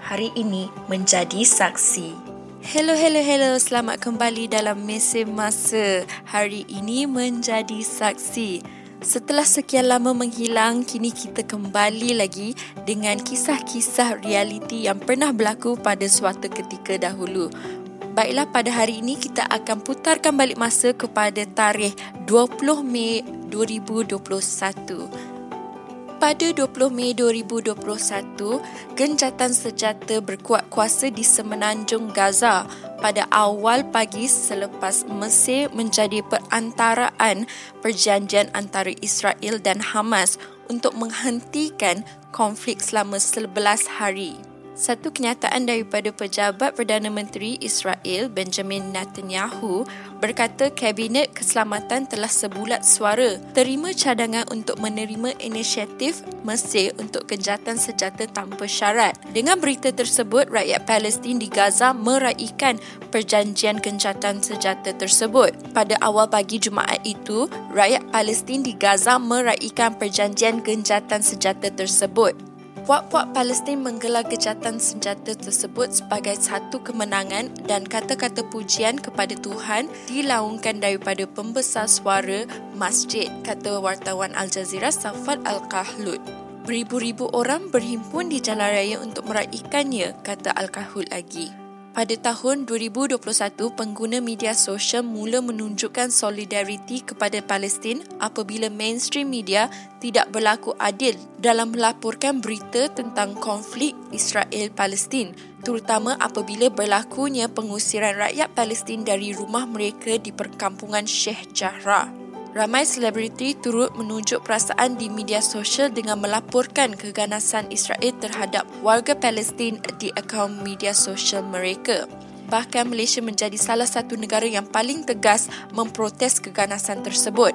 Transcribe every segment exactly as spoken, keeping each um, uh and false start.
hari ini menjadi saksi. Hello, hello, hello. Selamat kembali dalam Mesin Masa hari ini menjadi saksi. Setelah sekian lama menghilang, kini kita kembali lagi dengan kisah-kisah realiti yang pernah berlaku pada suatu ketika dahulu. Baiklah, pada hari ini kita akan putarkan balik masa kepada tarikh dua puluh Mei dua ribu dua puluh satu. Pada dua puluh Mei dua ribu dua puluh satu, gencatan senjata berkuat kuasa di semenanjung Gaza pada awal pagi selepas Mesir menjadi perantaraan perjanjian antara Israel dan Hamas untuk menghentikan konflik selama sebelas hari. Satu kenyataan daripada pejabat Perdana Menteri Israel Benjamin Netanyahu berkata Kabinet Keselamatan telah sebulat suara terima cadangan untuk menerima inisiatif Mesir untuk gencatan senjata tanpa syarat. Dengan berita tersebut, rakyat Palestin di Gaza meraikan perjanjian gencatan senjata tersebut. Pada awal pagi Jumaat itu, rakyat Palestin di Gaza meraikan perjanjian gencatan senjata tersebut. Puak-puak Palestin menggelar gencatan senjata tersebut sebagai satu kemenangan dan kata-kata pujian kepada Tuhan dilaungkan daripada pembesar suara masjid, kata wartawan Al Jazeera Safad Al-Kahlud. Beribu-ribu orang berhimpun di jalan raya untuk meraikannya, kata Al-Kahlud lagi. Pada tahun dua ribu dua puluh satu, pengguna media sosial mula menunjukkan solidariti kepada Palestin apabila mainstream media tidak berlaku adil dalam melaporkan berita tentang konflik Israel-Palestin, terutama apabila berlakunya pengusiran rakyat Palestin dari rumah mereka di perkampungan Sheikh Jarrah. Ramai selebriti turut menunjuk perasaan di media sosial dengan melaporkan keganasan Israel terhadap warga Palestin di akaun media sosial mereka. Bahkan Malaysia menjadi salah satu negara yang paling tegas memprotes keganasan tersebut.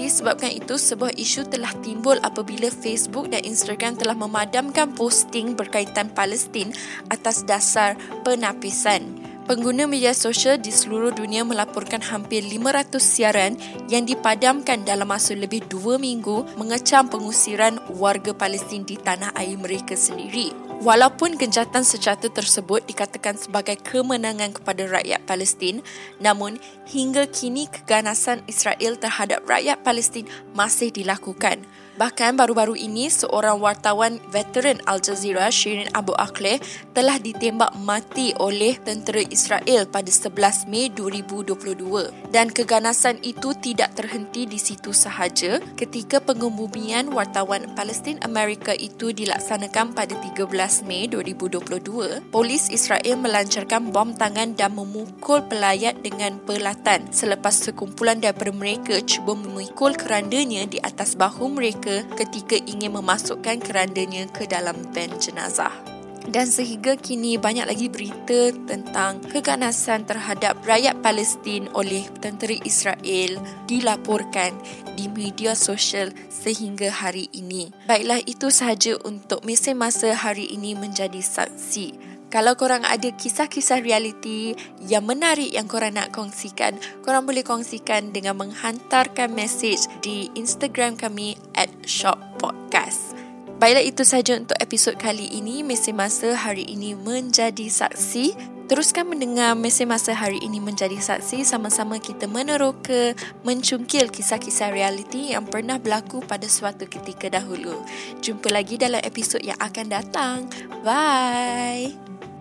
Disebabkan itu, sebuah isu telah timbul apabila Facebook dan Instagram telah memadamkan posting berkaitan Palestin atas dasar penapisan. Pengguna media sosial di seluruh dunia melaporkan hampir lima ratus siaran yang dipadamkan dalam masa lebih dua minggu mengecam pengusiran warga Palestin di tanah air mereka sendiri. Walaupun gencatan senjata tersebut dikatakan sebagai kemenangan kepada rakyat Palestin, namun hingga kini keganasan Israel terhadap rakyat Palestin masih dilakukan. Bahkan baru-baru ini, seorang wartawan veteran Al Jazeera Shirin Abu Akleh telah ditembak mati oleh tentera Israel pada sebelas Mei dua ribu dua puluh dua. Dan keganasan itu tidak terhenti di situ sahaja ketika pengebumian wartawan Palestin Amerika itu dilaksanakan pada tiga belas Mei dua ribu dua puluh dua, polis Israel melancarkan bom tangan dan memukul pelayat dengan peralatan selepas sekumpulan daripada mereka cuba memikul kerandanya di atas bahu mereka ketika ingin memasukkan kerandanya ke dalam van jenazah. Dan sehingga kini banyak lagi berita tentang keganasan terhadap rakyat Palestin oleh tentera Israel dilaporkan di media sosial sehingga hari ini. Baiklah, itu sahaja untuk Mesin Masa hari ini menjadi saksi. Kalau korang ada kisah-kisah realiti yang menarik yang korang nak kongsikan, korang boleh kongsikan dengan menghantarkan mesej di Instagram kami at Shock Podcast. Baiklah, itu sahaja untuk episod kali ini. Mesin Masa hari ini menjadi saksi. Teruskan mendengar Mesin Masa hari ini menjadi saksi. Sama-sama kita meneroka, mencungkil kisah-kisah realiti yang pernah berlaku pada suatu ketika dahulu. Jumpa lagi dalam episod yang akan datang. Bye!